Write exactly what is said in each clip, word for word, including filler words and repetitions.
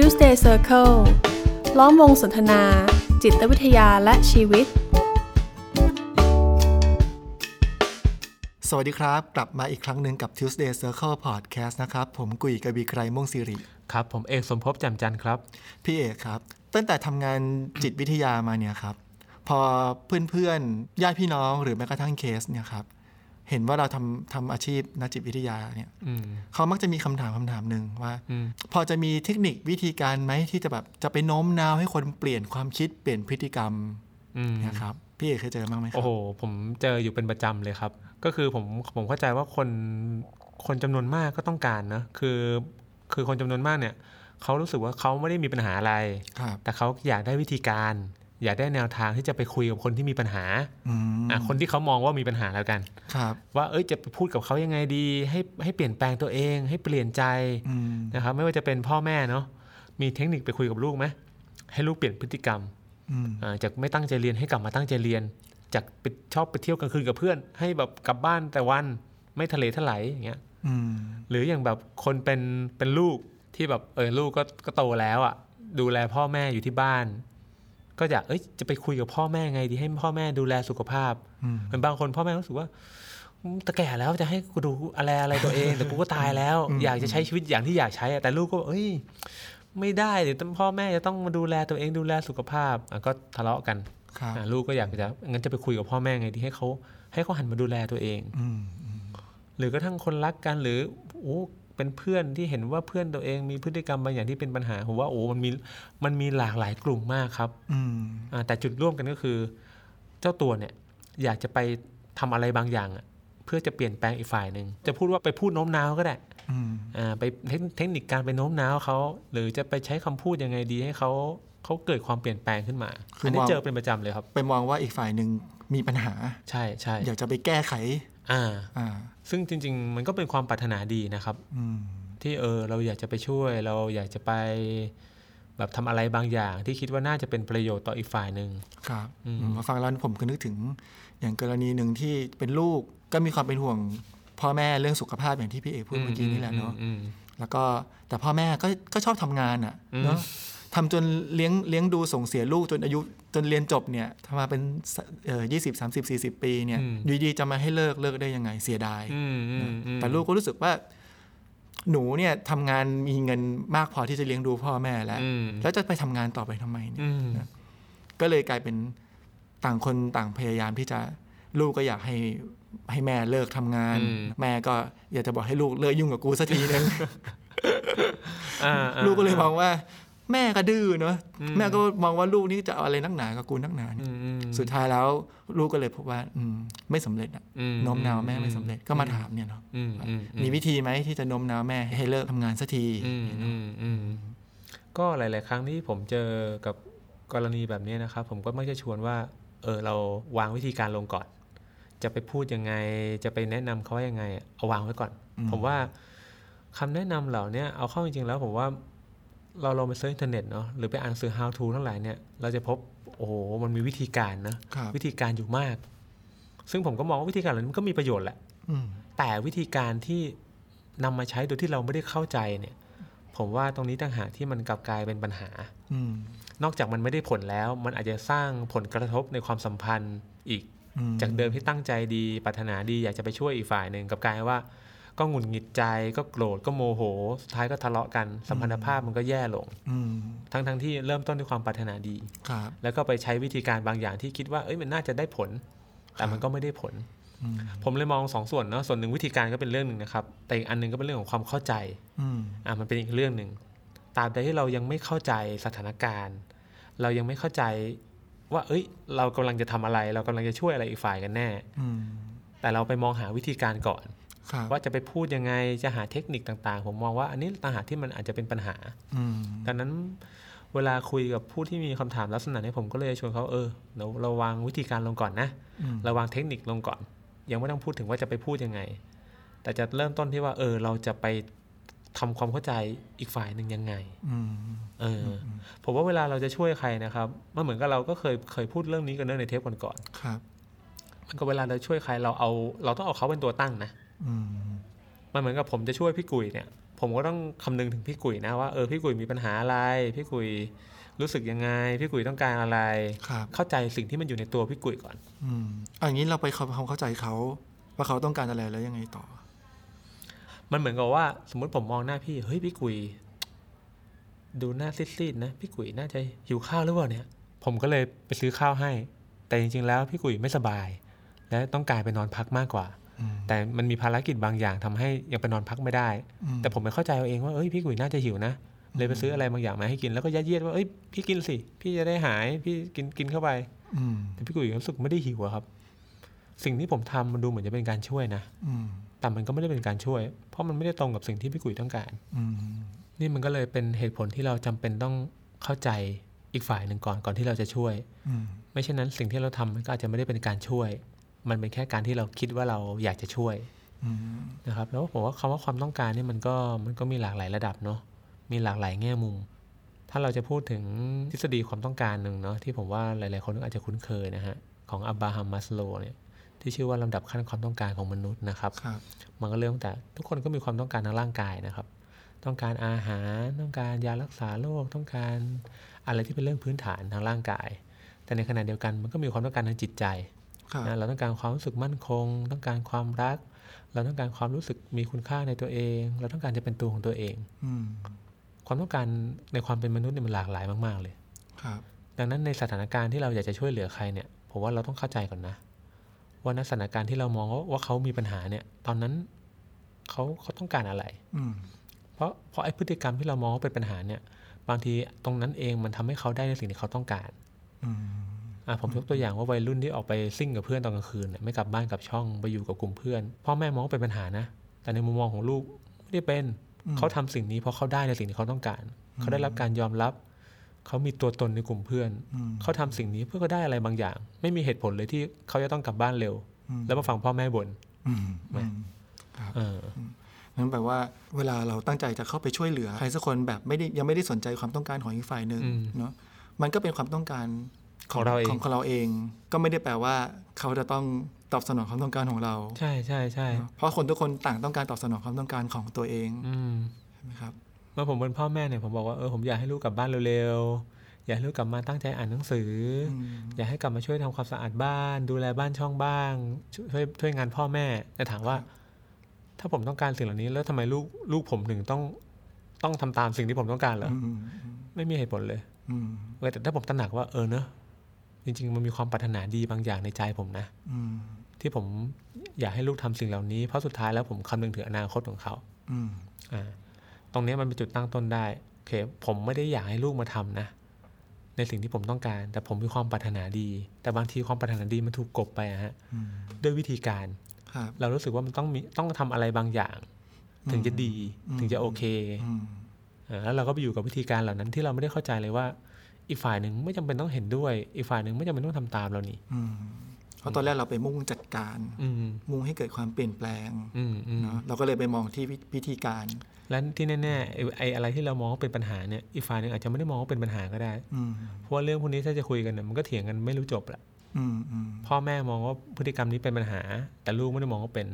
Tuesday Circle ล้อมวงสนทนาจิตวิทยาและชีวิตสวัสดีครับกลับมาอีกครั้งหนึ่งกับ Tuesday Circle Podcast นะครับผมกุยกวีไกรม่วงศิริครับผมเอกสมภพแจ่มจันทร์ครับพี่เอกครับตั้งแต่ทำงานจิตวิทยามาเนี่ยครับพอเพื่อนๆญาติพี่น้องหรือแม้กระทั่งเคสเนี่ยครับเห็นว่าเราทำทำอาชีพนักจิตวิทยาเนี่ยเขามักจะมีคำถามคำถามหนึ่งว่าพอจะมีเทคนิควิธีการไหมที่จะแบบจะไปโน้มน้าวให้คนเปลี่ยนความคิดเปลี่ยนพฤติกรรมนะครับพี่เอกเคยเจอบ้างไหมครับโอ้โหผมเจออยู่เป็นประจำเลยครับก็คือผมผมเข้าใจว่าคนคนจำนวนมากก็ต้องการนะคือคือคนจำนวนมากเนี่ยเขารู้สึกว่าเขาไม่ได้มีปัญหาอะไรแต่เขาอยากได้วิธีการอยากได้แนวทางที่จะไปคุยกับคนที่มีปัญหาอ่ะคนที่เขามองว่ามีปัญหาแล้วกันว่าเอ้ยจะไปพูดกับเขายังไงดีให้ให้เปลี่ยนแปลงตัวเองให้เปลี่ยนใจนะครับไม่ว่าจะเป็นพ่อแม่เนาะมีเทคนิคไปคุยกับลูกไหมให้ลูกเปลี่ยนพฤติกรรมอ่าจากไม่ตั้งใจเรียนให้กลับมาตั้งใจเรียนจากไปชอบไปเที่ยวกลางคืนกับเพื่อนให้แบบกลับบ้านแต่วันไม่ทะเลทลายอย่างเงี้ยหรืออย่างแบบคนเป็นเป็นลูกที่แบบเออลูกก็ก็โตแล้วอ่ะดูแลพ่อแม่อยู่ที่บ้านก็อยากเอ้ยจะไปคุยกับพ่อแม่ไงดีให้พ่อแม่ดูแลสุขภาพเหมือนบางคนพ่อแม่รู้สึกว่าตะแก่แล้วจะให้กูดูอะไรอะไรตัวเองแต่กูก็ตายแล้วอยากจะใช้ชีวิตอย่างที่อยากใช้แต่ลูกก็เอ้ยไม่ได้เดี๋ยวพ่อแม่จะต้องมาดูแลตัวเองดูแลสุขภาพก็ทะเลาะกันลูกก็อยากจะงั้นจะไปคุยกับพ่อแม่ไงดีให้เขาให้เขาหันมาดูแลตัวเองหรือกระทั่งคนรักกันหรือโอ้เป็นเพื่อนที่เห็นว่าเพื่อนตัวเองมีพฤติกรรมบางอย่างที่เป็นปัญหาผมว่าโอ้มันมีมันมีหลากหลายกลุ่มมากครับแต่จุดร่วมกันก็คือเจ้าตัวเนี่ยอยากจะไปทำอะไรบางอย่างเพื่อจะเปลี่ยนแปลงอีกฝ่ายนึงจะพูดว่าไปพูดโน้มน้าวก็ได้ไปเทคนิคการไปโน้มน้าวเขาหรือจะไปใช้คำพูดยังไงดีให้เขาเขาเกิดความเปลี่ยนแปลงขึ้นมาอันนี้เจอเป็นประจำเลยครับไปมองว่าอีกฝ่ายนึงมีปัญหาใช่ใช่อยากจะไปแก้ไขอ่าอ่าซึ่งจริงๆมันก็เป็นความปรารถนาดีนะครับที่เออเราอยากจะไปช่วยเราอยากจะไปแบบทำอะไรบางอย่างที่คิดว่าน่าจะเป็นประโยชน์ต่ออีกฝ่ายนึงครับมาฟังแล้วผมก็นึกถึงอย่างกรณีนึงที่เป็นลูกก็มีความเป็นห่วงพ่อแม่เรื่องสุขภาพอย่างที่พี่เอกพูดเมื่อกี้นี่แหละเนาะแล้วก็แต่พ่อแม่ก็ก็ชอบทำงานอ่ะเนาะทำจนเลี้ยงเลี้ยงดูส่งเสียลูกจนอายุจนเรียนจบเนี่ยทำมาเป็นเอ่อยี่สิบสามสิบสี่สิบปีเนี่ยอยู่ดีจะมาให้เลิกเลิกได้ยังไงเสียดายแต่ลูกก็รู้สึกว่าหนูเนี่ยทำงานมีเงินมากพอที่จะเลี้ยงดูพ่อแม่แล้วแล้วจะไปทำงานต่อไปทำไมเนี่ยนะก็เลยกลายเป็นต่างคนต่างพยายามที่จะลูกก็อยากให้ให้แม่เลิกทำงานแม่ก็อยากจะบอกให้ลูกเลิกยุ่งกับกูสักทีนึง ลูกก็เลยมองว่าแม่ก็ดื้อเนาะแม่ก็มองว่าลูกนี่จะเอาอะไรนักหนากับกูนักหนาสุดท้ายแล้วลูกก็เลยพบว่าไม่สำเร็จโน้มน้าวแม่ไม่สำเร็จก็มาถามเนี่ยเนาะมีวิธีไหมที่จะโน้มน้าวแม่ให้เลิกทำงานสักทีก็หลายๆครั้งที่ผมเจอกับกรณีแบบนี้นะครับผมก็มักจะชวนว่าเออเราวางวิธีการลงก่อนจะไปพูดยังไงจะไปแนะนำเขายังไงเอาวางไว้ก่อนผมว่าคำแนะนำเหล่านี้เอาเข้าจริงๆแล้วผมว่าเราลองไปเซิร์ชอินเทอร์เน็ตเนาะหรือไปอ่านสื่อ how to ทั้งหลายเนี่ยเราจะพบโอ้โหมันมีวิธีการนะวิธีการอยู่มากซึ่งผมก็มองว่าวิธีการเหล่านี้มันก็มีประโยชน์แหละแต่วิธีการที่นำมาใช้โดยที่เราไม่ได้เข้าใจเนี่ยผมว่าตรงนี้ต่างหากที่มันกลับกลายเป็นปัญหานอกจากมันไม่ได้ผลแล้วมันอาจจะสร้างผลกระทบในความสัมพันธ์อีกจากเดิมที่ตั้งใจดีปรารถนาดีอยากจะไปช่วยอีกฝ่ายนึงกลับกลายว่าก็หงุดหงิดใจก็โกรธก็โมโหสุดท้ายก็ทะเลาะกันสัมพันธภาพมันก็แย่ลงทั้งทั้งที่เริ่มต้นด้วยความปรารถนาดีแล้วก็ไปใช้วิธีการบางอย่างที่คิดว่าเอ้ยมันน่าจะได้ผลแต่มันก็ไม่ได้ผลผมเลยมองสองส่วนเนาะส่วนหนึ่งวิธีการก็เป็นเรื่องนึงนะครับแต่อีกอันนึงก็เป็นเรื่องของความเข้าใจอ่ามันเป็นอีกเรื่องนึงตราบใดที่เรายังไม่เข้าใจสถานการณ์เรายังไม่เข้าใจว่าเอ้ยเรากำลังจะทำอะไรเรากำลังจะช่วยอะไรอีกฝ่ายกันแน่แต่เราไปมองหาวิธีการก่อนว่าจะไปพูดยังไงจะหาเทคนิคต่างๆผมมองว่าอันนี้ต่างหากที่มันอาจจะเป็นปัญหาดังนั้นเวลาคุยกับผู้ที่มีคำถามลักษณะนี้ผมก็เลยชวนเขาเออเราเราวางวิธีการลงก่อนนะเราวางเทคนิคลงก่อนยังไม่ต้องพูดถึงว่าจะไปพูดยังไงแต่จะเริ่มต้นที่ว่าเออเราจะไปทำความเข้าใจอีกฝ่ายนึงยังไงเออผมว่าเวลาเราจะช่วยใครนะครับมันเหมือนกับเราก็เคยเคยพูดเรื่องนี้กันเนอะในเทปก่อนๆครับมันก็เวลาเราช่วยใครเราเอาเราต้องเอาเขาเป็นตัวตั้งนะมันเหมือนกับผมจะช่วยพี่กุยเนี่ย ผมก็ต้องคำนึงถึงพี่กุ๋ยนะว่าเออพี่กุ๋ยมีปัญหาอะไรพี่กุ๋ยรู้สึกยังไงพี่กุ๋ยต้องการอะไรเข้าใจสิ่งที่มันอยู่ในตัวพี่กุ๋ยก่อนอืมอย่างนี้เราไปความเข้าใจเขาว่าเขาต้องการอะไรแล้วยังไงต่อมันเหมือนกับว่าสมมติผมมองหน้าพี่เฮ้ยพี่กุ๋ยดูหน้าซีดๆนะพี่กุ๋ยน่าจะหิวข้าวหรือเปล่าเนี่ยผมก็เลยไปซื้อข้าวให้แต่จริงๆแล้วพี่กุ๋ยไม่สบายและต้องการไปนอนพักมากกว่าแต่มันมีภารกิจบางอย่างทำให้ยังไปนอนพักไม่ได้แต่ผมไม่เข้าใจเอาเองว่าเอ้ยพี่กุ๋ยน่าจะหิวนะเลยไปซื้ออะไรบางอย่างมาให้กินแล้วก็ยัดเยียดว่าเอ้ยพี่กินสิพี่จะได้หายพี่กินกินเข้าไปแต่พี่กุ๋ยรู้สึกไม่ได้หิวครับสิ่งที่ผมทำมันดูเหมือนจะเป็นการช่วยนะแต่มันก็ไม่ได้เป็นการช่วยเพราะมันไม่ได้ตรงกับสิ่งที่พี่กุ๋ยต้องการนี่มันก็เลยเป็นเหตุผลที่เราจำเป็นต้องเข้าใจอีกฝ่ายหนึ่งก่อนก่อนที่เราจะช่วยไม่เช่นนั้นสิ่งที่เราทำมันก็อาจจะไม่ได้เป็นการช่วยมันเป็นแค่การที่เราคิดว่าเราอยากจะช่วยนะครับแล้วผมว่าคำว่าความต้องการนี่มันก็มันก็มีหลากหลายระดับเนาะมีหลากหลายแง่มุมถ้าเราจะพูดถึงทฤษฎีความต้องการหนึ่งเนาะที่ผมว่าหลายๆคนอาจจะคุ้นเคยนะฮะของอับราฮัม มัสโลว์เนี่ยที่ชื่อว่าลำดับขั้นความต้องการของมนุษย์นะครับมันก็เริ่มตั้งแต่ทุกคนก็มีความต้องการทางร่างกายนะครับต้องการอาหารต้องการยารักษาโรคต้องการอะไรที่เป็นเรื่องพื้นฐานทางร่างกายแต่ในขณะเดียวกันมันก็มีความต้องการทางจิตใจนะเราต้องการความรู้สึกมั่นคงต้องการความรักเราต้องการความรู้สึกมีคุณค่าในตัวเองเราต้องการจะเป็นตัวของตัวเองความต้องการในความเป็นมนุษย์เนี่ยมันหลากหลายมากๆเลยครับดังนั้นในสถานการณ์ที่เราอยากจะช่วยเหลือใครเนี่ยผมว่าเราต้องเข้าใจก่อนนะว่าในสถานการณ์ที่เรามองว่าเขามีปัญหาเนี่ยตอนนั้นเขาเขาต้องการอะไรเพราะเพราะไอ้พฤติกรรมที่เรามองว่าเป็นปัญหาเนี่ยบางทีตรงนั้นเองมันทำให้เขาได้ในสิ่งที่เขาต้องการอ่ะผมยกตัวอย่างว่าวัยรุ่นที่ออกไปซิ่งกับเพื่อนตอนกลางคืนเนี่ยไม่กลับบ้านกลับช่องไปอยู่กับกลุ่มเพื่อนพ่อแม่มองว่าเป็นปัญหานะแต่ในมุมมองของลูกไม่ได้เป็นเขาทำสิ่งนี้เพราะเขาได้ในสิ่งที่เขาต้องการเขาได้รับการยอมรับเขามีตัวตนในกลุ่มเพื่อนเขาทำสิ่งนี้เพื่อเขาได้อะไรบางอย่างไม่มีเหตุผลเลยที่เขาจะต้องกลับบ้านเร็วแล้วมาฟังพ่อแม่บ่นครับนั่นแปลว่าเวลาเราตั้งใจจะเข้าไปช่วยเหลือใครสักคนแบบไม่ได้ยังไม่ได้สนใจความต้องการของอีกฝ่ายหนึ่งเนาะมันก็เป็นความต้องการของเราเองของเราเองก็ไม่ได้แปลว่าเขาจะต้องตอบสนองความต้องการของเราใช่ใช่ใช่เพราะคนทุกคนต่างต้องการตอบสนองความต้องการของตัวเองใช่ไหมครับเมื่อผมเป็นพ่อแม่เนี่ยผมบอกว่าเออผมอยากให้ลูกกลับบ้านเร็วๆอยากให้ลูกกลับมาตั้งใจอ่านหนังสืออยากให้กลับมาช่วยทำความสะอาดบ้านดูแลบ้านช่องบ้างช่วยช่วยงานพ่อแม่แต่ถามว่าถ้าผมต้องการสิ่งเหล่านี้แล้วทำไมลูกลูกผมถึงต้องต้องทำตามสิ่งที่ผมต้องการเหรอไม่มีเหตุผลเลยแต่ถ้าผมตระหนักว่าเออเนอะจริงๆมันมีความปรารถนาดีบางอย่างในใจผมนะที่ผมอยากให้ลูกทำสิ่งเหล่านี้เพราะสุดท้ายแล้วผมคำนึงถึงอนาคตของเขาตรงนี้มันเป็นจุดตั้งต้นได้โอเคผมไม่ได้อยากให้ลูกมาทำนะในสิ่งที่ผมต้องการแต่ผมมีความปรารถนาดีแต่บางทีความปรารถนาดีมันถูกกลบไปฮะด้วยวิธีการเรารู้สึกว่ามันต้องมีต้องทำอะไรบางอย่างถึงจะดีถึงจะโอเคแล้วเราก็ไปอยู่กับวิธีการเหล่านั้นที่เราไม่ได้เข้าใจเลยว่าอีกฝ่ายหนึ่งไม่จำเป็นต้องเห็นด้วยอีกฝ่ายหนึ่งไม่จำเป็นต้องทำตามเรานี่เพราะตอนแรกเราไปมุ่งจัดการมุ่งให้เกิดความเปลี่ยนแปลงเนาะเราก็เลยไปมองที่วิธีการและที่แน่ๆไอ้อะไรที่เรามองว่าเป็นปัญหาเนี่ยอีกฝ่ายหนึ่งอาจจะไม่ได้มองว่าเป็นปัญหาก็ได้เพราะว่าเรื่องพวกนี้ถ้าจะคุยกันมันก็เถียงกันไม่รู้จบแหละพ่อแม่มองว่าพฤติกรรมนี้เป็นปัญหาแต่ลูกไม่ได้มองว่าเป็น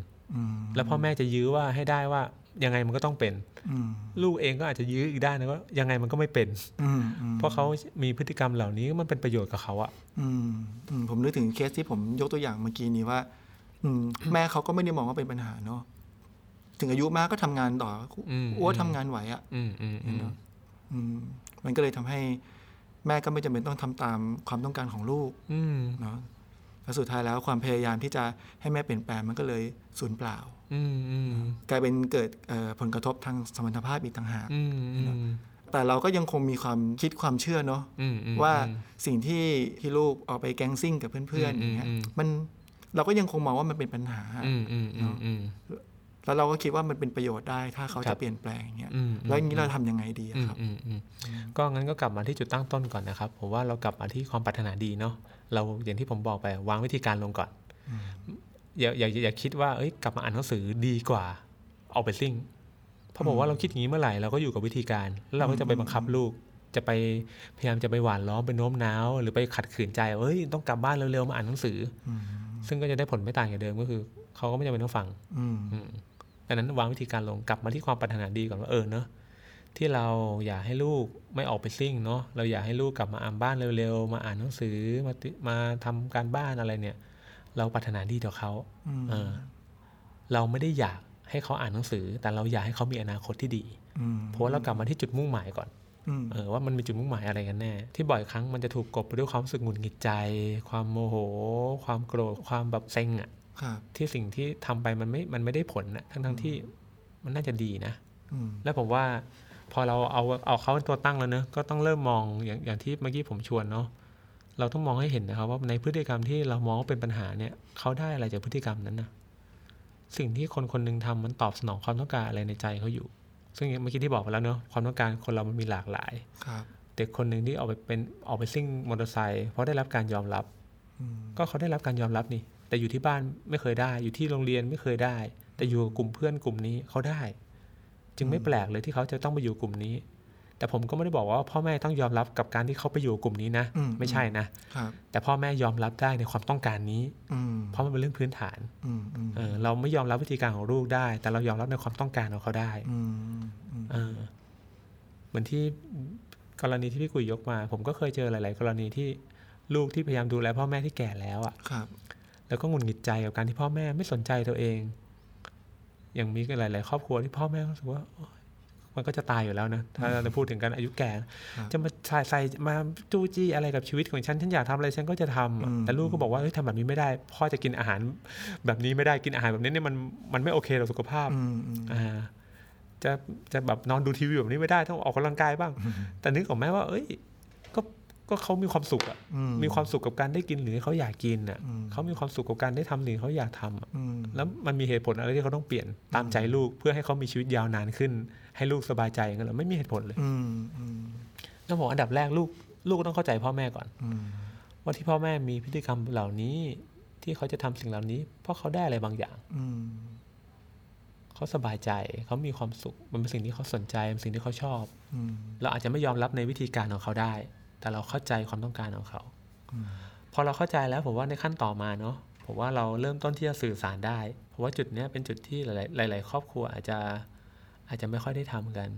แล้วพ่อแม่จะยื้อว่าให้ได้ว่ายังไงมันก็ต้องเป็นลูกเองก็อาจจะยื้ออีกได้นะว่ายังไงมันก็ไม่เป็นเพราะเขามีพฤติกรรมเหล่านี้มันเป็นประโยชน์กับเขาอะผมนึกถึงเคสที่ผมยกตัวอย่างเมื่อกี้นี้ว่าแม่เขาก็ไม่ได้มองว่าเป็นปัญหาเนาะถึงอายุมากก็ทำงานต่ออ้วทำงานไหวอะมันก็เลยทำให้แม่ก็ไม่จำเป็นต้องทำตามความต้องการของลูกเนาะแล้วสุดท้ายแล้วความพยายามที่จะให้แม่เปลี่ยนแปลงมันก็เลยสูญเปล่ากลายเป็นเกิดผลกระทบทางสมรรถภาพอีกต่างหากแต่เราก็ยังคงมีความคิดความเชื่อเนาะว่าสิ่งที่ที่ลูกออกไปแก๊งซิ่งกับเพื่อนๆอย่างเงี้ยมันเราก็ยังคงมองว่ามันเป็นปัญหาเนาะแล้วเราก็คิดว่ามันเป็นประโยชน์ได้ถ้าเขาจะเปลี่ยนแปลงอย่างเงี้ยแล้วอย่างนี้เราทำยังไงดีครับก็งั้นก็กลับมาที่จุดตั้งต้นก่อนนะครับผมว่าเรากลับมาที่ความปรารถนาดีเนาะเราอย่างที่ผมบอกไปวางวิธีการลงก่อนอย่าอย่าอย่าคิดว่าเอ้ยกลับมาอ่านหนังสือดีกว่าออกไปซิ่งเพราะผมว่าเราคิดอย่างนี้เมื่อไหร่เราก็อยู่กับวิธีการแล้วเราก็จะไปบังคับลูกจะไปพยายามจะไปหวานล้อมไปโน้มน้าวหรือไปขัดขืนใจเอ้ยต้องกลับบ้านเร็วๆมาอ่านหนังสือซึ่งก็จะได้ผลไม่ต่างจากเดิมก็คือเขาก็ไม่จำเป็นต้องฟัง ดังนั้นวางวิธีการลงกลับมาที่ความปรารถนาดีก่อนว่าเออเนาะที่เราอยากให้ลูกไม่ออกไปซิ่งเนาะเราอยากให้ลูกกลับมาอ่านบ้านเร็วๆมาอ่านหนังสือมามาทำการบ้านอะไรเนี่ยเราปรารถนาดีต่อเขาเออเราไม่ได้อยากให้เขาอ่านหนังสือแต่เราอยากให้เขามีอนาคตที่ดีเพราะเรากลับมาที่จุดมุ่งหมายก่อนเออว่ามันมีจุดมุ่งหมายอะไรกันแน่ที่บ่อยครั้งมันจะถูกกลบไปด้วยความรู้สึกหงุดหงิดใจความโมโหความโกรธความแบบเซ็งอ่ะที่สิ่งที่ทำไปมันไม่มันไม่ได้ผลนะทั้งทั้งที่มันน่าจะดีนะและผมว่าพอเราเอาเอาเขาเป็นตัวตั้งแล้วเนอะก็ต้องเริ่มมองอย่างอย่างที่เมื่อกี้ผมชวนเนาะเราต้องมองให้เห็นนะครับว่าในพฤติกรรมที่เรามองว่าเป็นปัญหาเนี่ยเขาได้อะไรจากพฤติกรรมนั้นนะสิ่งที่คนคนนึงทำมันตอบสนองความต้องการอะไรในใจเขาอยู่ซึ่งเมื่อกี้ที่บอกไปแล้วเนอะความต้องการคนเรามันมีหลากหลายเด็กคนนึงที่ออกไปเป็นออกไปซิ่งมอเตอร์ไซค์เพราะได้รับการยอมรับก็เขาได้รับการยอมรับนี่แต่อยู่ที่บ้านไม่เคยได้อยู่ที่โรงเรียนไม่เคยได้แต่อยู่กลุ่มเพื่อนกลุ่มนี้เขาได้จึงไม่แปลกเลยที่เขาจะต้องไปอยู่กลุ่มนี้แต่ผมก็ไม่ได้บอกว่าพ่อแม่ต้องยอมรับกับการที่เขาไปอยู่กลุ่มนี้นะไม่ใช่นะแต่พ่อแม่ยอมรับได้ในความต้องการนี้เพราะมันเป็นเรื่องพื้นฐานเออเราไม่ยอมรับวิธีการของลูกได้แต่เรายอมรับในความต้องการของเขาได้เออเหมือนที่กรณีที่พี่กุยยกมาผมก็เคยเจอหลายๆกรณีที่ลูกที่พยายามดูแลพ่อแม่ที่แก่แล้วอ่ะแล้วก็หงุดหงิดใจกับการที่พ่อแม่ไม่สนใจตัวเองอย่างมีหลายๆครอบครัวที่พ่อแม่รู้สึกว่ามันก็จะตายอยู่แล้วนะถ้าเราพูดถึงการอายุแก่จะมาใส่ใส่มาจู้จี้อะไรกับชีวิตของฉันฉันอยากทำอะไรฉันก็จะทำแต่ลูกก็บอกว่าเฮ้ยทำแบบนี้ไม่ได้พ่อจะกินอาหารแบบนี้ไม่ได้กินอาหารแบบนี้เนี่ยมันมันไม่โอเคต่อสุขภาพอ่าจะจะแบบนอนดูทีวีแบบนี้ไม่ได้ต้องออกกำลังกายบ้างแต่นึกออกไหมว่าเอ้ยก็ก็เขามีความสุขอ่ะมีความสุขกับการได้กินหรือเขาอยากกินอ่ะเขามีความสุขกับการได้ทำหรือเขาอยากทำแล้วมันมีเหตุผลอะไรที่เขาต้องเปลี่ยนตามใจลูกเพื่อให้เขามีชีวิตยาวนานขึ้นให้ลูกสบายใจกันหรอไม่มีเหตุผลเลยต้องบอกอันดับแรกลูกลูกต้องเข้าใจพ่อแม่ก่อนว่าที่พ่อแม่มีพฤติกรรมเหล่านี้ที่เขาจะทำสิ่งเหล่านี้เพราะเขาได้อะไรบางอย่างเขาสบายใจเขามีความสุขมันเป็นสิ่งที่เขาสนใจเป็นสิ่งที่เขาชอบเราอาจจะไม่ยอมรับในวิธีการของเขาได้แต่เราเข้าใจความต้องการของเขาพอเราเข้าใจแล้วผมว่าในขั้นต่อมาเนาะผมว่าเราเริ่มต้นที่จะสื่อสารได้เพราะว่าจุดนี้เป็นจุดที่หลายๆครอบครัวอาจจะอาจจะไม่ค่อยได้ทำกัน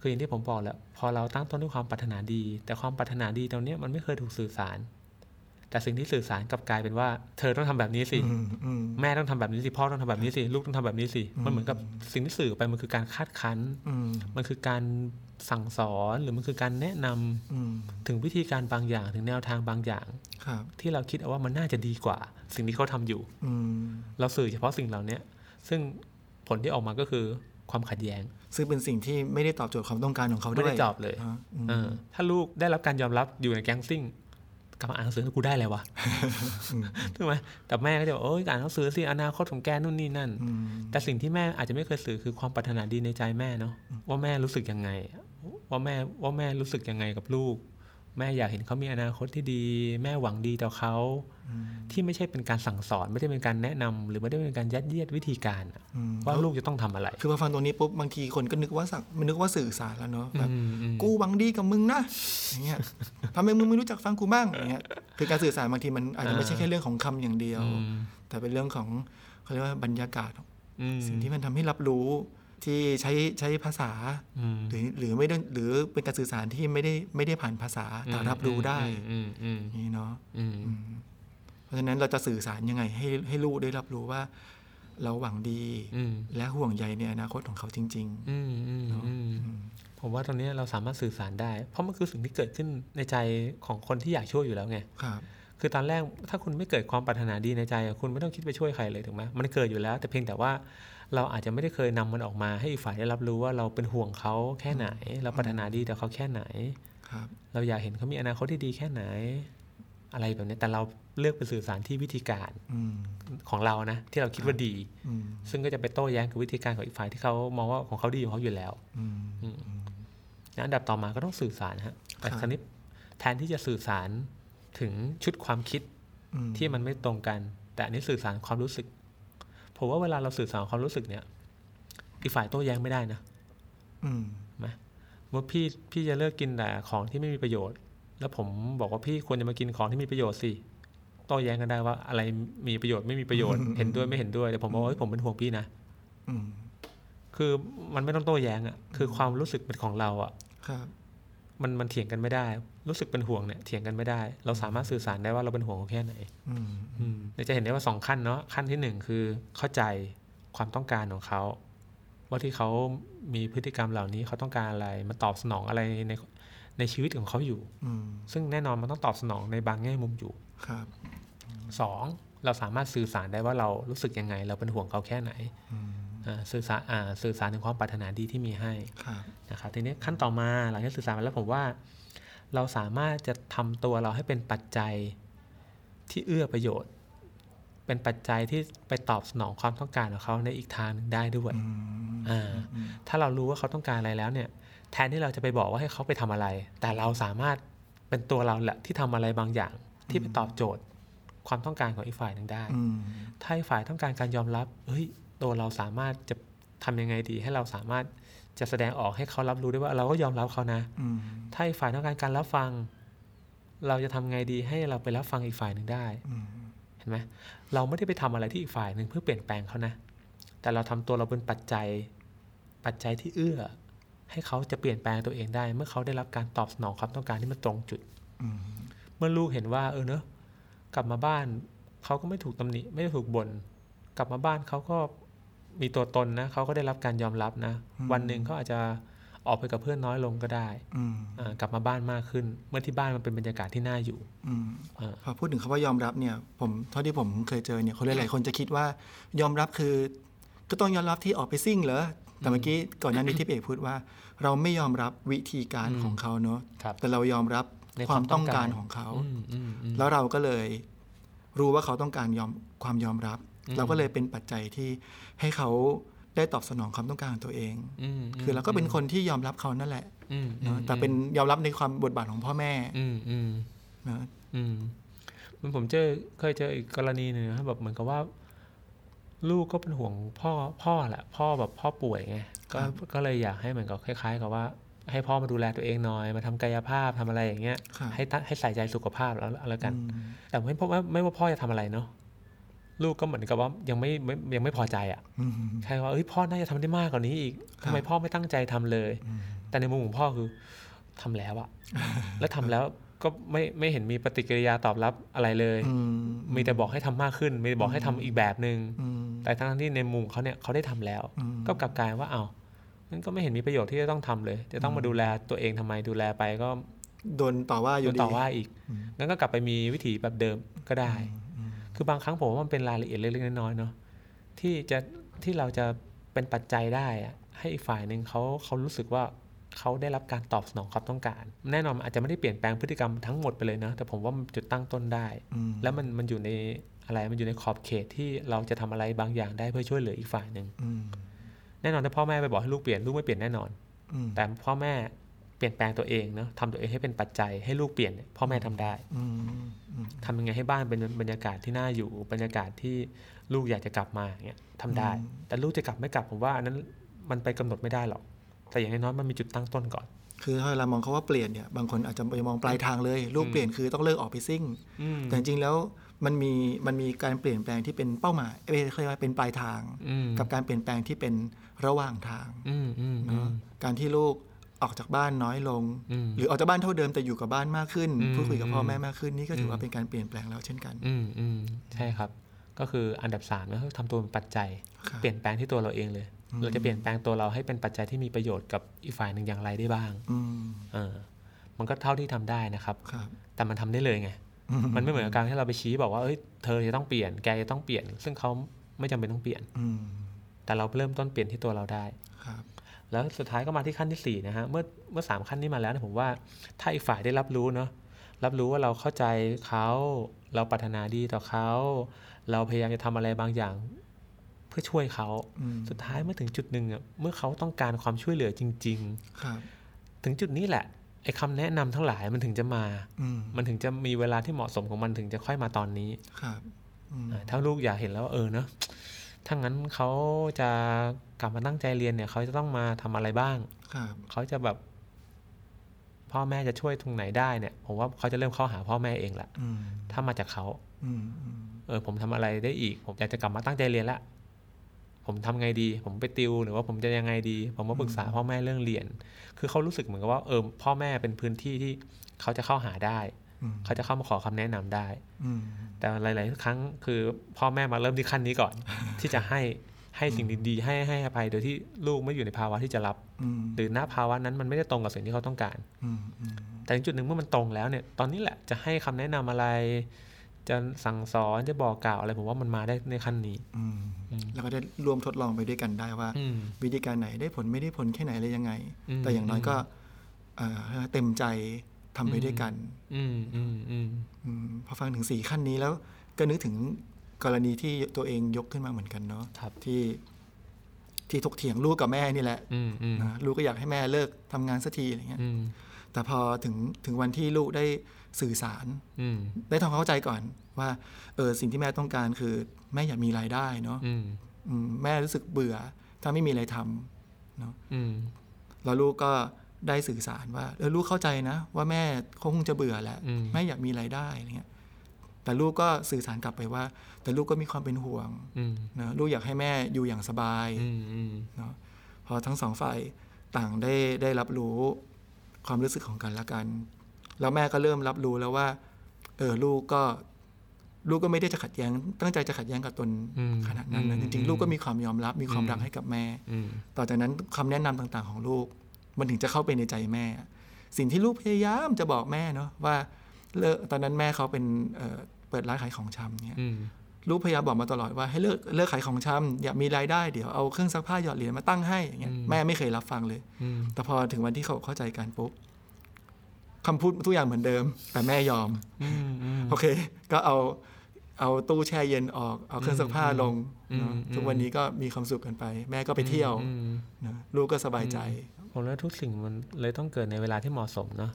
คืออย่างที่ผมบอกแหละพอเราตั้งต้นด้วยความปรารถนาดีแต่ความปรารถนาดีตรงนี้มันไม่เคยถูกสื่อสารแต่สิ่งที่สื่อสารกลับกลายเป็นว่าเธอต้องทำแบบนี้สิแม่ต้องทำแบบนี้สิพ่อต้องทำแบบนี้สิลูกต้องทำแบบนี้สิมันเหมือนกับสิ่งที่สื่อไปมันคือการคาดคั้นมันคือการสั่งสอนหรือมันคือการแนะนำถึงวิธีการบางอย่างถึงแนวทางบางอย่างที่เราคิดเอาว่ามันน่าจะดีกว่าสิ่งที่เขาทำอยู่เราสื่อเฉพาะสิ่งเหล่านี้ซึ่งผลที่ออกมาก็คือความขัดแย้งซึ่งเป็นสิ่งที่ไม่ได้ตอบโจทย์ความต้องการของเขาด้วยไม่ได้ตอบเลยถ้าลูกได้รับการยอมรับอยู่ในแก๊งซิ่งกลับมาอ่านหนังสือกูได้อะไรวะถูกไหมแต่แม่ก็จะบอกเอ้ยอ่านหนังสือสิอนาคตของแกนู่นนี่นั่นแต่สิ่งที่แม่อาจจะไม่เคยสื่อคือความปรารถนาดีในใจแม่เนาะว่าแม่รู้สึกยังไงว่าแม่ว่าแม่รู้สึกยังไงกับลูกแม่อยากเห็นเขามีอนาคตที่ดีแม่หวังดีต่อเขาที่ไม่ใช่เป็นการสั่งสอนไม่ได้เป็นการแนะนำหรือไม่ได้เป็นการยัดเยียดวิธีการว่าลูกจะต้องทำอะไรคือมาฟังตรงนี้ปุ๊บบางทีคนก็นึกว่าสั่งมันนึกว่าสื่อสารแล้วเนาะแบบกูหวังดีกับมึงนะอย่างเงี้ยทำไมมึงไม่รู้จักฟังกูบ้างอย่างเงี้ยคือการสื่อสารบางทีมันอาจจะไม่ใช่แค่เรื่องของคำอย่างเดียวแต่เป็นเรื่องของเขาเรียกว่าบรรยากาศสิ่งที่มันทำให้รับรู้ที่ใช้ใช้ภาษาหรือหรือไม่ได้หรือเป็นการสื่อสารที่ไม่ได้ไม่ได้ผ่านภาษาแต่รับรู้ได้นี่เนาะเพราะฉะนั้นเราจะสื่อสารยังไงให้ให้ลูกได้รับรู้ว่าเราหวังดีและห่วงใยในอนาคตของเขาจริงๆเนาะผมว่าตอนนี้เราสามารถสื่อสารได้เพราะมันคือสิ่งที่เกิดขึ้นในใจของคนที่อยากช่วยอยู่แล้วไงคือตอนแรกถ้าคุณไม่เกิดความปรารถนาดีในใจคุณไม่ต้องคิดไปช่วยใครเลยถูกไหมมันเกิดอยู่แล้วแต่เพียงแต่ว่าเราอาจจะไม่ได้เคยนำมันออกมาให้อีกฝ่ายได้รับรู้ว่าเราเป็นห่วงเขาแค่ไหนเราปรารถนาดีต่อเขาแค่ไหนเราอยากเห็นเขามีอนาคตที่ดีแค่ไหนอะไรแบบนี้แต่เราเลือกไปสื่อสารที่วิธีการของเรานะที่เราคิดว่าดีซึ่งก็จะไปโต้แย้งกับวิธีการของอีกฝ่ายที่เขามองว่าของเขาดีของเขาอยู่แล้วอันดับต่อมาก็ต้องสื่อสารฮะแต่คราวนี้แทนที่จะสื่อสารถึงชุดความคิดที่มันไม่ตรงกันแต่อันนี้สื่อสารความรู้สึกผมว่าเวลาเราสื่อสารความรู้สึกเนี่ยอีกฝ่ายโต้แย้งไม่ได้นะนะว่าพี่พี่จะเลิกกินแต่ของที่ไม่มีประโยชน์แล้วผมบอกว่าพี่ควรจะมากินของที่มีประโยชน์สิโต้แย้งกันได้ว่าอะไรมีประโยชน์ไม่มีประโยชน์เห็นด้วยไม่เห็นด้วยแต่ผมบอกว่าผมเป็นห่วงพี่นะ คือมันไม่ต้องโต้แย้งอ่ะคือความรู้สึกเป็นของเราอ่ะมันมันเถียงกันไม่ได้รู้สึกเป็นห่วงเนี่ยเถียงกันไม่ได้เราสามารถสื่อสารได้ว่าเราเป็นห่วงเขาแค่ไหนเราจะเห็นได้ว่าสองขั้นเนาะขั้นที่หนึ่งคือเข้าใจความต้องการของเขาว่าที่เขามีพฤติกรรมเหล่านี้เขาต้องการอะไรมันตอบสนองอะไรในในชีวิตของเขาอยู่ซึ่งแน่นอนมันต้องตอบสนองในบางแง่มุมอยู่สองเราสามารถสื่อสารได้ว่าเรารู้สึกยังไงเราเป็นห่วงเขาแค่ไหนสื่อสารสื่อสารถึงความปรารถนาดีที่มีให้นะครับทีนี้ขั้นต่อมาหลังจากสื่อสารไปแล้วผมว่าเราสามารถจะทำตัวเราให้เป็นปัจจัยที่เอื้อประโยชน์เป็นปัจจัยที่ไปตอบสนองความต้องการของเขาในอีกทางนึงได้ด้วยถ้าเรารู้ว่าเขาต้องการอะไรแล้วเนี่ยแทนที่เราจะไปบอกว่าให้เขาไปทำอะไรแต่เราสามารถเป็นตัวเราแหละที่ทำอะไรบางอย่างที่ไปตอบโจทย์ความต้องการของอีกฝ่ายนึงได้ถ้าอีกฝ่ายต้องการการยอมรับเฮ้ยตัวเราสามารถจะทำยังไงดีให้เราสามารถจะแสดงออกให้เขารับรู้ได้ว่าเราก็ยอมรับเขานะถ้าอีกฝ่ายต้องการการรับฟังเราจะทำไงดีให้เราไปรับฟังอีกฝ่ายนึงได้เห็นไหมเราไม่ได้ไปทำอะไรที่อีกฝ่ายนึงเพื่อเปลี่ยนแปลงเขานะแต่เราทำตัวเราเป็นปัจจัยปัจจัยที่เอื้อให้เขาจะเปลี่ยนแปลงตัวเองได้เมื่อเขาได้รับการตอบสนองความต้องการที่มันตรงจุดเมื่อลูกเห็นว่าเออเนอะกลับมาบ้านเขาก็ไม่ถูกตำหนิไม่ถูกบ่นกลับมาบ้านเขาก็มีตัวตนนะเขาก็ได้รับการยอมรับนะวันหนึ่งเขาอาจจะออกไปกับเพื่อนน้อยลงก็ได้กลับมาบ้านมากขึ้นเมื่อที่บ้านมันเป็นบรรยากาศที่น่าอยู่พอพูดถึงคำว่ายอมรับเนี่ยผมเท่าที่ผมเคยเจอเนี่ยคนหลายๆคนจะคิดว่ายอมรับคือก็ต้องยอมรับที่ออกไปซิ่งเหรอแต่เมื่อกี้ก่อนหน้านี้ที่เอกพูดว่าเราไม่ยอมรับวิธีการของเขาเนาะแต่เรายอมรับความต้องการของเขาแล้วเราก็เลยรู้ว่าเขาต้องการยอมความยอมรับเราก็เลยเป็นปัจจัยที่ให้เขาได้ตอบสนองความต้องการตัวเองคือเราก็เป็นคนที่ยอมรับเขานั่นแหละแต่เป็นยอมรับในความบทบาทของพ่อแม่นะมันผมเจอเคยเจออีกกรณีหนึ่งนะแบบเหมือนกับว่าลูกก็เป็นห่วงพ่อพ่อแหละพ่อแบบพ่อป่วยไงก็ก็เลยอยากให้เหมือนกับคล้ายๆกับว่าให้พ่อมาดูแลตัวเองหน่อยมาทำกายภาพทำอะไรอย่างเงี้ยให้ให้ใส่ใจสุขภาพแล้วแล้วกันแต่ไม่พบว่าไม่ว่าพ่อจะทำอะไรเนาะลูกก็เหมือนกับว่ายังไม่ยังไม่พอใจอ่ะใครว่าเอ้ยพ่อน่าจะทำได้มากกว่านี้อีกทำไมพ่อไม่ตั้งใจทำเลยแต่ในมุมของพ่อคือทำแล้วอ่ะแล้วทำแล้วก็ไม่ไม่เห็นมีปฏิกิริยาตอบรับอะไรเลยมีแต่บอกให้ทำมากขึ้นมีแต่บอกให้ทำอีกแบบนึงแต่ทั้งที่ในมุมเขาเนี่ยเขาได้ทำแล้วก็กลับกลายว่าเอานั่นก็ไม่เห็นมีประโยชน์ที่จะต้องทำเลยจะต้องมาดูแลตัวเองทำไมดูแลไปก็โดนต่อว่าอยู่ดีโดนต่อว่าอีกงั้นก็กลับไปมีวิถีแบบเดิมก็ได้คือบางครั้งผมว่ามันเป็นรายละเอียดเล็กๆน้อยๆเนาะที่จะที่เราจะเป็นปัจจัยได้ให้อีกฝ่ายนึงเขาเขารู้สึกว่าเขาได้รับการตอบสนองความต้องการแน่นอนอาจจะไม่ได้เปลี่ยนแปลงพฤติกรรมทั้งหมดไปเลยนะแต่ผมว่ามันจุดตั้งต้นได้แล้วมันมันอยู่ในอะไรมันอยู่ในขอบเขตที่เราจะทำอะไรบางอย่างได้เพื่อช่วยเหลืออีกฝ่ายนึงแน่นอนถ้าพ่อแม่ไปบอกให้ลูกเปลี่ยนลูกไม่เปลี่ยนแน่นอนแต่พ่อแม่เปลี่ยนแปลงตัวเองเนาะทำตัวเองให้เป็นปัจจัยให้ลูกเปลี่ยนพ่อแม่ทำได้ทำยังไงให้บ้านเป็นบรรยากาศที่น่าอยู่บรรยากาศที่ลูกอยากจะกลับมาเงี้ยทำได้แต่ลูกจะกลับไม่กลับผมว่าอันนั้นมันไปกำหนดไม่ได้หรอกแต่อย่างน้อยมันมีจุดตั้งต้นก่อนคือถ้าเรามองเขาว่าเปลี่ยนเนี่ยบางคนอาจจะมองปลายทางเลยลูกเปลี่ยนคือต้องเลิกออกไปซิ่งแต่จริงแล้วมันมีมันมีการเปลี่ยนแปลงที่เป็นเป้าหมายเรียกว่าเป็นปลายทางกับการเปลี่ยนแปลงที่เป็นระหว่างทางเนาะการที่ลูกออกจากบ้านน้อยลงหรือออกจากบ้านเท่าเดิมแต่อยู่กับบ้านมากขึ้นพูดคุยกับพ่อแม่มากขึ้นนี่ก็ถือว่าเป็นการเปลี่ยนแปลงแล้วเช่นกันใช่ครับก็คืออันดับสามก็คือทำตัวเป็นปัจจัยเปลี่ยนแปลงที่ตัวเราเองเลยเราจะเปลี่ยนแปลงตัวเราให้เป็นปัจจัยที่มีประโยชน์กับอีกฝ่ายหนึ่งอย่างไรได้บ้างเออมันก็เท่าที่ทำได้นะครับแต่มันทำได้เลยไงมันไม่เหมือนกับการที่เราไปชี้บอกว่าเอ้ยเธอจะต้องเปลี่ยนแกจะต้องเปลี่ยนซึ่งเขาไม่จำเป็นต้องเปลี่ยนแต่เราเริ่มต้นเปลี่ยนที่ตัวเราได้แล้วสุดท้ายก็มาที่ขั้นที่สี่นะฮะเมื่อเมื่อสามขั้นนี้มาแล้วนะผมว่าถ้าอีกฝ่ายได้รับรู้เนาะรับรู้ว่าเราเข้าใจเขาเราปรารถนาดีต่อเขาเราพยายามจะทำอะไรบางอย่างเพื่อช่วยเขาสุดท้ายเมื่อถึงจุดหนึ่งอ่ะเมื่อเขาต้องการความช่วยเหลือจริงๆถึงจุดนี้แหละไอ้คำแนะนำทั้งหลายมันถึงจะมา ม, มันถึงจะมีเวลาที่เหมาะสมของมันถึงจะค่อยมาตอนนี้ถ้าลูกอยากเห็นแล้วเออเนาะถ้างั้นเขาจะกลับมาตั้งใจเรียนเนี่ยเขาจะต้องมาทำอะไรบ้างเขาจะแบบพ่อแม่จะช่วยตรงไหนได้เนี่ยผมว่าเขาจะเริ่มเข้าหาพ่อแม่เองแหละถ้ามาจากเขาเออผมทำอะไรได้อีกผมอยากจะกลับมาตั้งใจเรียนละ ผมทำไงดีผมไปติวหรือว่าผมจะยังไงดีผมมาปรึกษาพ่อแม่เรื่องเรียนคือเขารู้สึกเหมือนกับว่าเออพ่อแม่เป็นพื้นที่ที่เขาจะเข้าหาได้เขาจะเข้ามาขอคำแนะนำได้แต่หลายๆครั้งคือพ่อแม่มาเริ่มที่ขั้นนี้ก่อนที่จะให้ให้สิ่งดีๆให้ให้อภัยโดยที่ลูกไม่อยู่ในภาวะที่จะรับหรือหน้าภาวะนั้นมันไม่ได้ตรงกับสิ่งที่เขาต้องการแต่ถึงจุดหนึ่งเมื่อมันตรงแล้วเนี่ยตอนนี้แหละจะให้คำแนะนำอะไรจะสั่งสอนจะบอกกล่าวอะไรผมว่ามันมาได้ในขั้นนี้แล้วก็ได้รวมทดลองไปด้วยกันได้ว่าวิธีการไหนได้ผลไม่ได้ผลแค่ไหนอะไรยังไงแต่อย่างน้อยก็เต็มใจทำไปด้วยกันพอฟังถึงสี่ขั้นนี้แล้วก็นึกถึงกรณีที่ตัวเองยกขึ้นมาเหมือนกันเนาะที่ที่ถกเถียงลูกกับแม่นี่แหละนะลูกก็อยากให้แม่เลิกทำงานสักทีอะไรเงี้ยแต่พอถึงถึงวันที่ลูกได้สื่อสารได้ทำความเข้าใจก่อนว่าเออสิ่งที่แม่ต้องการคือแม่อยากมีรายได้เนาะแม่รู้สึกเบื่อถ้าไม่มีอะไรทำเนาะแล้วลูกก็ได้สื่อสารว่าเออลูกเข้าใจนะว่าแม่คงจะเบื่อแหละแม่อยากมีรายได้อะไรเงี้ยแต่ลูกก็สื่อสารกลับไปว่าแต่ลูกก็มีความเป็นห่วงนะลูกอยากให้แม่อยู่อย่างสบายเนาะพอทั้งสองฝ่ายต่างได้ได้รับรู้ความรู้สึกของกันและกันแล้วแม่ก็เริ่มรับรู้แล้วว่าเออลูกก็ลูกก็ไม่ได้จะขัดแย้งตั้งใจจะขัดแย้งกับตนขนาดนั้นนะจริงๆลูกก็มีความยอมรับมีความรักให้กับแม่ต่อจากนั้นคำแนะนำต่างๆของลูกมันถึงจะเข้าไปในใจแม่สิ่งที่ลูกพยายามจะบอกแม่เนาะว่าเลิกตอนนั้นแม่เขาเป็น เอ่อ เปิดร้านขายของชำเนี่ยลูกพยายามบอกมาตลอดว่าให้เลิกเลิกขายของชำอยากมีรายได้เดี๋ยวเอาเครื่องซักผ้าหยอดเหรียญมาตั้งให้อย่างเงี้ยแม่ไม่เคยรับฟังเลยแต่พอถึงวันที่เขาเข้าใจกันปุ๊บคำพูดทุกอย่างเหมือนเดิมแต่แม่ยอมโอเคก็เอาเอาตู้แช่เย็นออกเอาเครื่องซักผ้าลงทุกวันนี้ก็มีความสุขกันไปแม่ก็ไปเที่ยวนะลูกก็สบายใจผมว่าทุกสิ่งมันเลยต้องเกิดในเวลาที่เหมาะสมเนาะ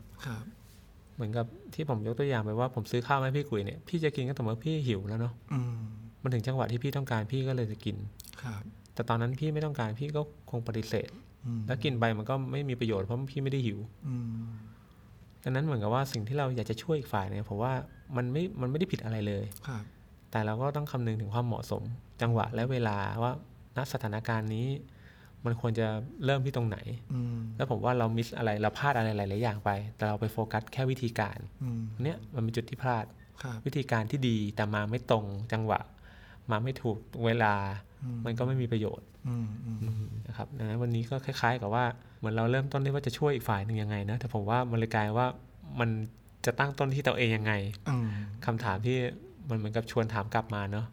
เหมือนกับที่ผมยกตัวอย่างไปว่าผมซื้อข้าวให้พี่กุยเนี่ยพี่จะกินก็ต่อเมื่อพี่หิวแล้วเนาะ ม, มันถึงจังหวะที่พี่ต้องการพี่ก็เลยจะกินแต่ตอนนั้นพี่ไม่ต้องการพี่ก็คงปฏิเสธแล้วกินไปมันก็ไม่มีประโยชน์เพราะพี่ไม่ได้หิวดังนั้นเหมือนกับว่าสิ่งที่เราอยากจะช่วยอีกฝ่ายเนี่ยผมว่ามันไม่มันไม่ได้ผิดอะไรเลยแต่เราก็ต้องคำนึงถึงความเหมาะสมจังหวะและเวลาว่าณสถานการณ์นี้มันควรจะเริ่มที่ตรงไหนแล้วผมว่าเรามิสอะไรเราพลาดอะไรหลายๆอย่างไปแต่เราไปโฟกัสแค่วิธีการเนี้ยมันเป็นจุดที่พลาดวิธีการที่ดีแต่มาไม่ตรงจังหวะมาไม่ถูกเวลามันก็ไม่มีประโยชน์นะครับดังนั้นวันนี้ก็คล้ายๆกับว่าเหมือนเราเริ่มต้นได้ว่าจะช่วยอีกฝ่ายหนึ่งยังไงนะแต่ผมว่ามันเลยกลายว่ามันจะตั้งต้นที่ตัวเองยังไงคำถามที่มันเหมือนกับชวนถามกลับมาเนาะ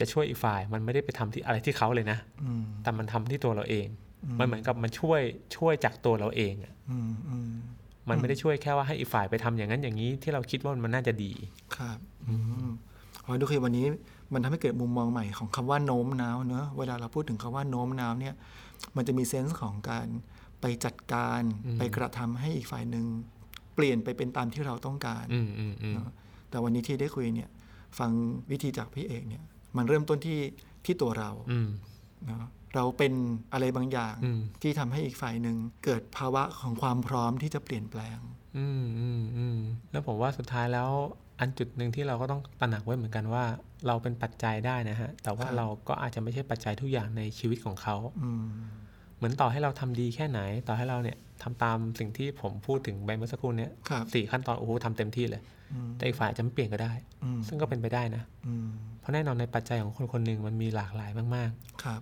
จะช่วยอีกฝ่ายมันไม่ได้ไปทำที่อะไรที่เขาเลยนะแต่มันทำที่ตัวเราเองมันเหมือนกับมันช่วยช่วยจากตัวเราเองอ่ะมันไม่ได้ช่วยแค่ว่าให้อีกฝ่ายไปทำอย่างนั้นอย่างนี้ที่เราคิดว่ามันน่าจะดีครับอ๋อดูคือวันนี้มันทำให้เกิดมุมมองใหม่ของคำว่าโน้มน้าวเนอะเวลาเราพูดถึงคำว่าโน้มน้าวเนี่ยมันจะมีเซนส์ของการไปจัดการไปกระทำให้อีกฝ่ายนึงเปลี่ยนไปเป็นตามที่เราต้องการเนาะแต่วันนี้ที่ได้คุยเนี่ยฟังวิธีจากพี่เอกเนี่ยมันเริ่มต้นที่ที่ตัวเราเนาะเราเป็นอะไรบางอย่างที่ทำให้อีกฝ่ายหนึ่งเกิดภาวะของความพร้อมที่จะเปลี่ยนแปลงอืมอืมอืมแล้วผมว่าสุดท้ายแล้วอันจุดหนึ่งที่เราก็ต้องตระหนักไว้เหมือนกันว่าเราเป็นปัจจัยได้นะฮะแต่ว่าเราก็อาจจะไม่ใช่ปัจจัยทุกอย่างในชีวิตของเขาเหมือนต่อให้เราทำดีแค่ไหนต่อให้เราเนี่ยทำตามสิ่งที่ผมพูดถึงไปเมื่อสักครู่เนี้ยสี่ขั้นตอนโอ้โหทำเต็มที่เลยแต่อีกฝ่ายจะไม่เปลี่ยนก็ได้ซึ่งก็เป็นไปได้นะเพราะแน่นอนในปัจจัยของคนคนหนึ่งมันมีหลากหลายมากๆครับ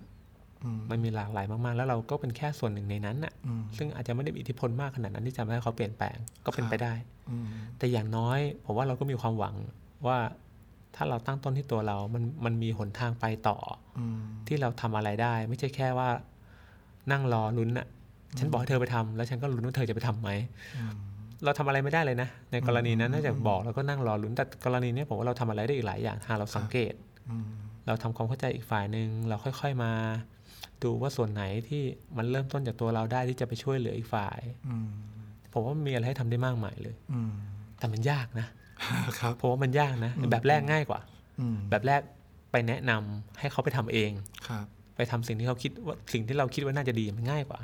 มันมีหลากหลายมากๆแล้วเราก็เป็นแค่ส่วนหนึ่งในนั้นน่ะซึ่งอาจจะไม่ได้มีอิทธิพลมากขนาดนั้นที่จะทำให้เขาเปลี่ยนแปลงก็เป็นไปได้แต่อย่างน้อยผมว่าเราก็มีความหวังว่าถ้าเราตั้งต้นที่ตัวเรามันมันมีหนทางไปต่อที่เราทำอะไรได้ไม่ใช่แค่ว่านั่งรอลุ้นน่ะฉันบอกให้เธอไปทำแล้วฉันก็ลุ้นว่าเธอจะไปทำไหมเราทำอะไรไม่ได้เลยนะในกรณีนั้นนอกจากบอกแล้วก็นั่งรอลุ้นแต่กรณีนี้ผมว่าเราทำอะไรได้อีกหลายอย่างหากเราสังเกตเราทำความเข้าใจอีกฝ่ายนึงเราค่อยๆมาดูว่าส่วนไหนที่มันเริ่มต้นจากตัวเราได้ที่จะไปช่วยเหลืออีกฝ่ายผมว่ามีอะไรให้ทำได้มากมายเลยแต่มันยากนะผมว่ามันยากนะแบบแรกง่ายกว่าแบบแรกไปแนะนำให้เขาไปทำเองไปทำสิ่งที่เขาคิดว่าสิ่งที่เราคิดว่าน่าจะดีมันง่ายกว่า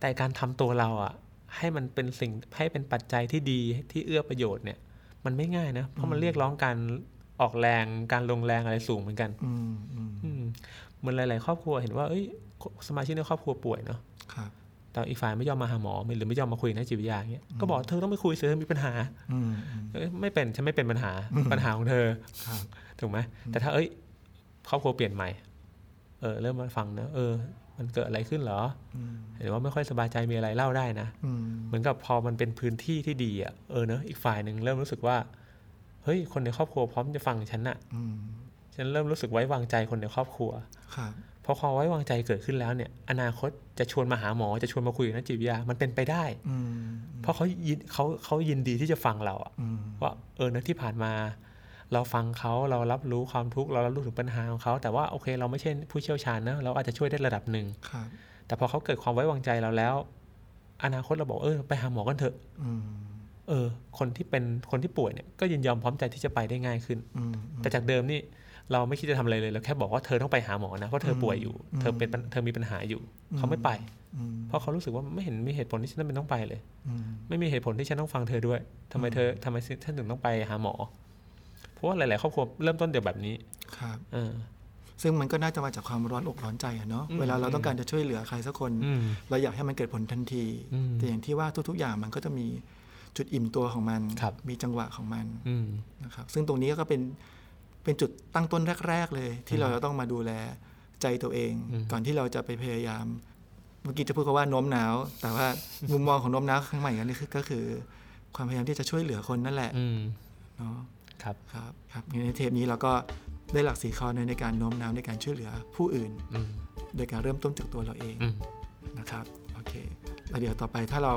แต่การทำตัวเราอ่ะให้มันเป็นสิ่งให้เป็นปัจจัยที่ดีที่เอื้อประโยชน์เนี่ยมันไม่ง่ายนะเพราะมันเรียกร้องการออกแรงการลงแรงอะไรสูงเหมือนกัน มือนหลายๆครอบครัวเห็นว่าเอ้ยสมาชิกในครอบครัวป่วยเนาะครับแต่อีกฝ่ายไม่ยอมมาหาหมอหรือไม่ยอมมาคุยนะจิตวิทยาเงี้ยก็บอกเธอต้องไปคุยเธอมีปัญหาไม่เป็นฉันไม่เป็นปัญหาปัญหาของเธอถูกไหมแต่ถ้าเอ้ยครอบครัวเปลี่ยนใหม่เออเริ่มมาฟังนะเออมันเกิดอะไรขึ้นเหรอเห็นว่าไม่ค่อยสบายใจมีอะไรเล่าได้นะเหมือนกับพอมันเป็นพื้นที่ที่ดีอ่ะเออเนอะอีกฝ่ายนึงเริ่มรู้สึกว่าเฮ้ยคนในครอบครัวพร้อมจะฟังฉันอะฉันเริ่มรู้สึกไว้วางใจคนในครอบครัวพอความไว้วางใจเกิดขึ้นแล้วเนี่ยอนาคตจะชวนมาหาหมอจะชวนมาคุยกับนักจิตวิทยามันเป็นไปได้เพราะเขายินเขาเขายินดีที่จะฟังเราอะว่าเออนะที่ผ่านมาเราฟังเขาเรารับรู้ความทุกข์เรารับรู้ถึงปัญหาของเขาแต่ว่าโอเคเราไม่ใช่ผู้เชี่ยวชาญนะเราอาจจะช่วยได้ระดับหนึ่งแต่พอเขาเกิดความไว้วางใจเราแล้วอนาคตเราบอกเออไปหาหมอกันเถอะเออคนที่เป็นคนที่ป่วยเนี่ยก็ยินยอมพร้อมใจที่จะไปได้ง่ายขึ้นแต่จากเดิมนี่เราไม่คิดจะทำอะไรเลยเราแค่บอกว่าเธอต้องไปหาหมอนะเพราะเธอป่วยอยู่เธอเป็นเธอมีปัญหาอยู่เขาไม่ไปเพราะเขารู้สึกว่าไม่เห็นมีเหตุผลที่ฉันต้องไปเลยไม่มีเหตุผลที่ฉันต้องฟังเธอด้วยทำไมเธอทำไมฉันถึงต้องไปหาหมอเพราะว่าหลายๆครอบครัวเริ่มต้นเดี๋ยวแบบนี้ครับซึ่งมันก็น่าจะมาจากความร้อนอกร้อนใจเนาะเวลาเราต้องการจะช่วยเหลือใครสักคนเราอยากให้มันเกิดผลทันทีแต่อย่างที่ว่าทุกๆอย่างมันก็จะมีจุดอิ่มตัวของมันมีจังหวะของมันนะครับซึ่งตรงนี้ก็เป็นเป็นจุดตั้งต้นแรกๆเลยที่เราต้องมาดูแลใจตัวเองก่อนที่เราจะไปพยายามเมื่อกี้จะพูดว่าโน้มน้าวแต่ว่ามุมมองของโน้มน้าวข้างใหม่นี่ก็คือความพยายามที่จะช่วยเหลือคนนั่นแหละเนาะครับครับครับในเทปนี้เราก็ได้หลักสี่ข้อในการโน้มน้าวในการช่วยเหลือผู้อื่นโดยการเริ่มต้นจากตัวเราเองนะครับโอเคแล้วเดี๋ยวต่อไปถ้าเรา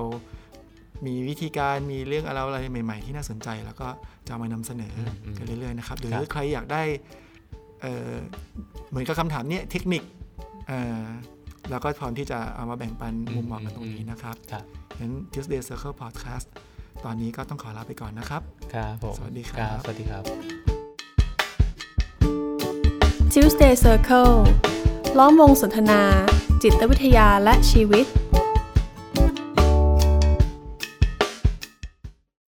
มีวิธีการมีเรื่องอะไรใหม่ๆที่น่าสนใจแล้วก็จะมานำเสนอกันเรื่อยๆนะครับหรือใครอยากได้เหมือนกับคำถามนี้เทคนิคเราก็พร้อมที่จะเอามาแบ่งปันมุมมองกันตรงนี้นะครับงั้น Tuesday Circle Podcast ตอนนี้ก็ต้องขอลาไปก่อนนะครับครับผมสวัสดีครับสวัสดีครับ Tuesday Circle ล้อมวงสนทนาจิตวิทยาและชีวิต